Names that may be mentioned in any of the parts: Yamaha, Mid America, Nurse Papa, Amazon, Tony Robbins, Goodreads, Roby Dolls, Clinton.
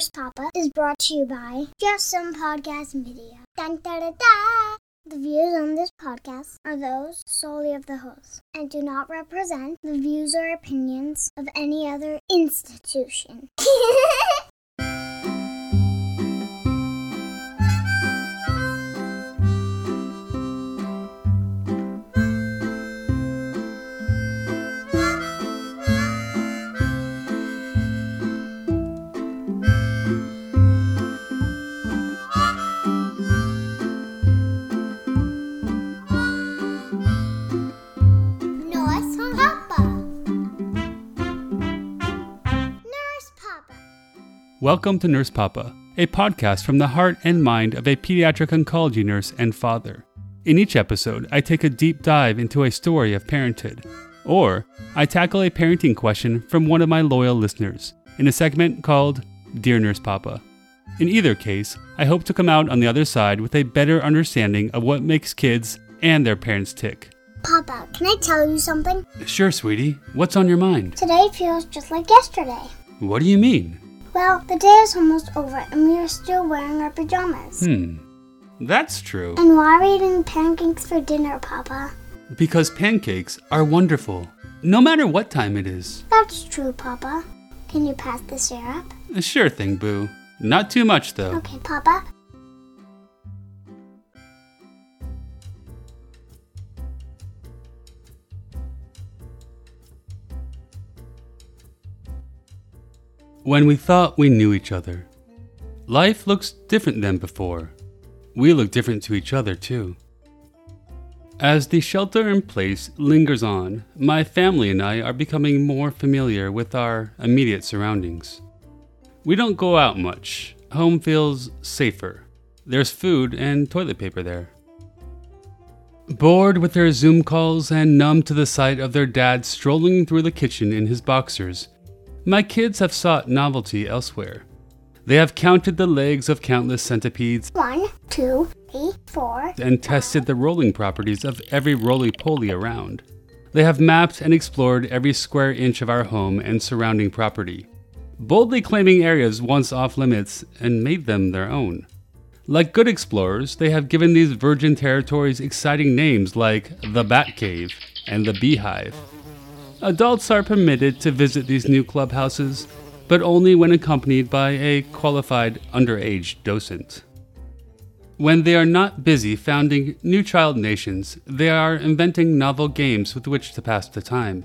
Nurse Papa is brought to you by Just Some Podcast Media. Dun, da, da, da. The views on this podcast are those solely of the host and do not represent the views or opinions of any other institution. Welcome to Nurse Papa, a podcast from the heart and mind of a pediatric oncology nurse and father. In each episode, I take a deep dive into a story of parenthood, or I tackle a parenting question from one of my loyal listeners in a segment called Dear Nurse Papa. In either case, I hope to come out on the other side with a better understanding of what makes kids and their parents tick. Papa, can I tell you something? Sure, sweetie. What's on your mind? Today feels just like yesterday. What do you mean? Well, the day is almost over and we are still wearing our pajamas. That's true. And why are we eating pancakes for dinner, Papa? Because pancakes are wonderful, no matter what time it is. That's true, Papa. Can you pass the syrup? Sure thing, Boo. Not too much, though. Okay, Papa. When we thought we knew each other. Life looks different than before. We look different to each other, too. As the shelter in place lingers on, my family and I are becoming more familiar with our immediate surroundings. We don't go out much. Home feels safer. There's food and toilet paper there. Bored with their Zoom calls and numb to the sight of their dad strolling through the kitchen in his boxers, my kids have sought novelty elsewhere. They have counted the legs of countless centipedes, 1, 2, 3, 4, and tested the rolling properties of every roly-poly around. They have mapped and explored every square inch of our home and surrounding property, boldly claiming areas once off limits and made them their own. Like good explorers, they have given these virgin territories exciting names like the Bat Cave and the Beehive. Adults are permitted to visit these new clubhouses, but only when accompanied by a qualified underage docent. When they are not busy founding new child nations, they are inventing novel games with which to pass the time.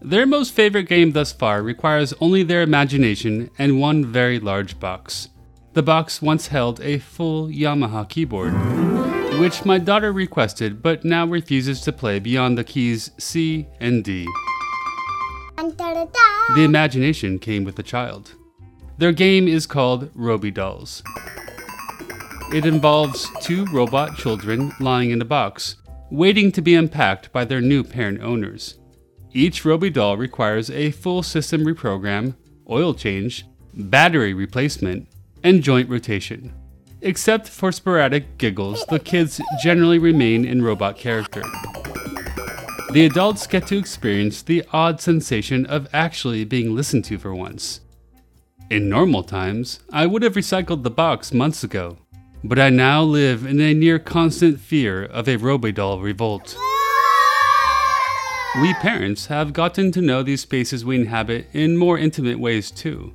Their most favorite game thus far requires only their imagination and one very large box. The box once held a full Yamaha keyboard, which my daughter requested but now refuses to play beyond the keys C and D. The imagination came with the child. Their game is called Roby Dolls. It involves 2 robot children lying in a box, waiting to be unpacked by their new parent owners. Each Roby Doll requires a full system reprogram, oil change, battery replacement, and joint rotation. Except for sporadic giggles, the kids generally remain in robot character. The adults get to experience the odd sensation of actually being listened to for once. In normal times, I would have recycled the box months ago, but I now live in a near constant fear of a Robidoll revolt. We parents have gotten to know these spaces we inhabit in more intimate ways too.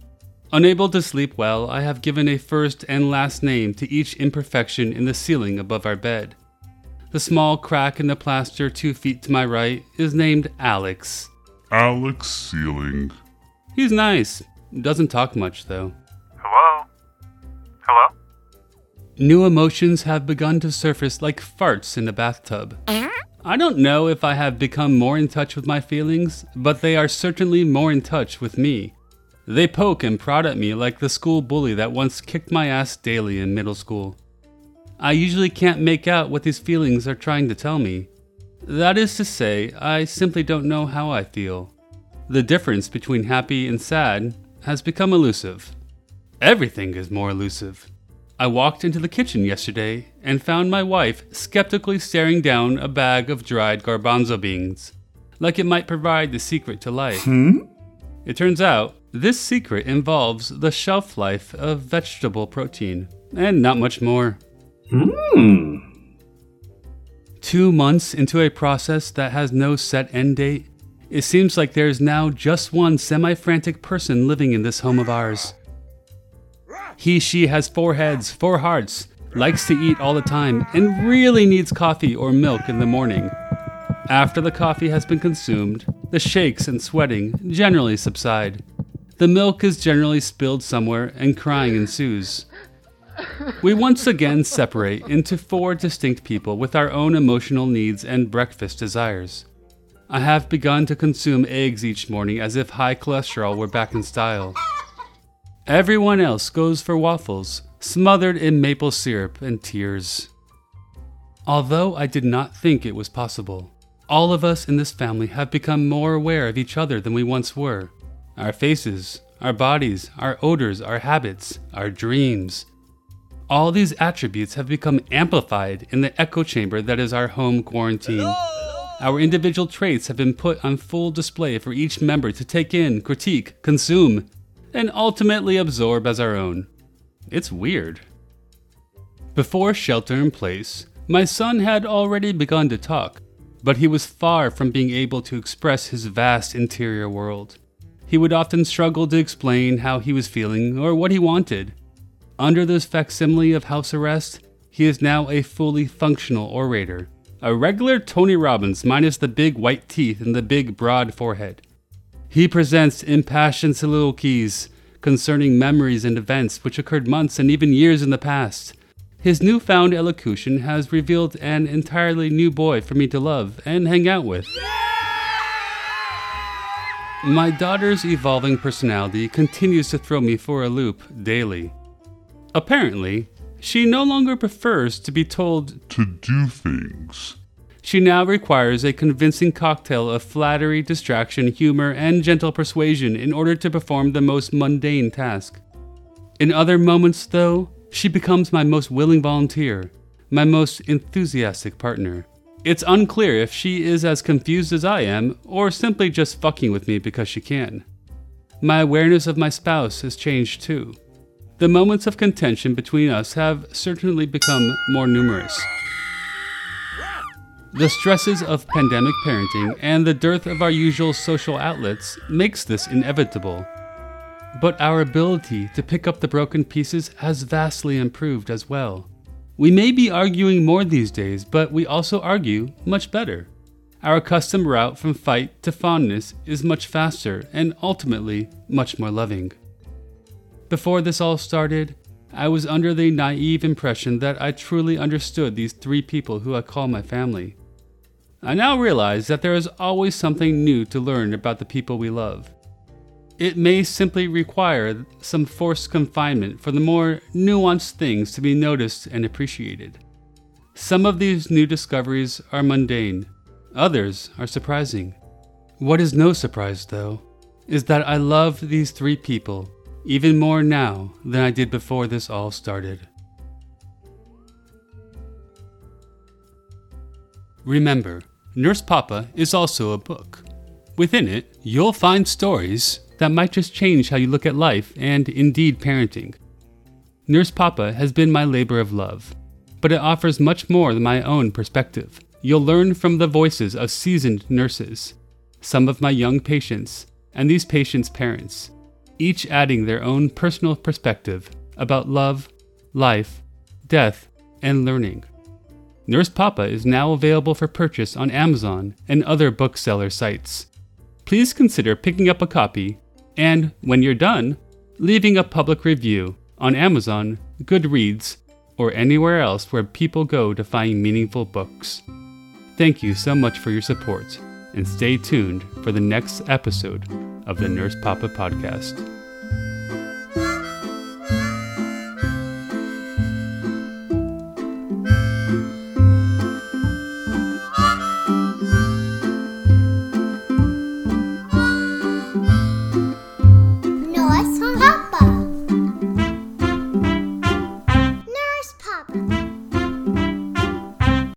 Unable to sleep well, I have given a first and last name to each imperfection in the ceiling above our bed. The small crack in the plaster 2 feet to my right is named Alex. Alex Ceiling. He's nice. Doesn't talk much, though. Hello? Hello? New emotions have begun to surface like farts in a bathtub. I don't know if I have become more in touch with my feelings, but they are certainly more in touch with me. They poke and prod at me like the school bully that once kicked my ass daily in middle school. I usually can't make out what these feelings are trying to tell me. That is to say, I simply don't know how I feel. The difference between happy and sad has become elusive. Everything is more elusive. I walked into the kitchen yesterday and found my wife skeptically staring down a bag of dried garbanzo beans, like it might provide the secret to life. It turns out This secret involves the shelf life of vegetable protein, and not much more. 2 months into a process that has no set end date, it seems like there's now just one semi-frantic person living in this home of ours. He/she has 4 heads, 4 hearts, likes to eat all the time, and really needs coffee or milk in the morning. After the coffee has been consumed, the shakes and sweating generally subside. The milk is generally spilled somewhere and crying ensues. We once again separate into 4 distinct people with our own emotional needs and breakfast desires. I have begun to consume eggs each morning as if high cholesterol were back in style. Everyone else goes for waffles, smothered in maple syrup and tears. Although I did not think it was possible, all of us in this family have become more aware of each other than we once were. Our faces, our bodies, our odors, our habits, our dreams. All these attributes have become amplified in the echo chamber that is our home quarantine. Our individual traits have been put on full display for each member to take in, critique, consume, and ultimately absorb as our own. It's weird. Before shelter in place, my son had already begun to talk, but he was far from being able to express his vast interior world. He would often struggle to explain how he was feeling or what he wanted. Under this facsimile of house arrest, he is now a fully functional orator, a regular Tony Robbins minus the big white teeth and the big broad forehead. He presents impassioned soliloquies concerning memories and events which occurred months and even years in the past. His newfound elocution has revealed an entirely new boy for me to love and hang out with. My daughter's evolving personality continues to throw me for a loop daily. Apparently, she no longer prefers to be told to do things. She now requires a convincing cocktail of flattery, distraction, humor, and gentle persuasion in order to perform the most mundane task. In other moments, though, she becomes my most willing volunteer, my most enthusiastic partner. It's unclear if she is as confused as I am, or simply just fucking with me because she can. My awareness of my spouse has changed too. The moments of contention between us have certainly become more numerous. The stresses of pandemic parenting and the dearth of our usual social outlets makes this inevitable. But our ability to pick up the broken pieces has vastly improved as well. We may be arguing more these days, but we also argue much better. Our custom route from fight to fondness is much faster and ultimately much more loving. Before this all started, I was under the naive impression that I truly understood these 3 people who I call my family. I now realize that there is always something new to learn about the people we love. It may simply require some forced confinement for the more nuanced things to be noticed and appreciated. Some of these new discoveries are mundane, others are surprising. What is no surprise, though, is that I love these 3 people. Even more now than I did before this all started. Remember, Nurse Papa is also a book. Within it, you'll find stories that might just change how you look at life and, indeed, parenting. Nurse Papa has been my labor of love, but it offers much more than my own perspective. You'll learn from the voices of seasoned nurses, some of my young patients, and these patients' parents, each adding their own personal perspective about love, life, death, and learning. Nurse Papa is now available for purchase on Amazon and other bookseller sites. Please consider picking up a copy and, when you're done, leaving a public review on Amazon, Goodreads, or anywhere else where people go to find meaningful books. Thank you so much for your support, and stay tuned for the next episode of the Nurse Papa Podcast.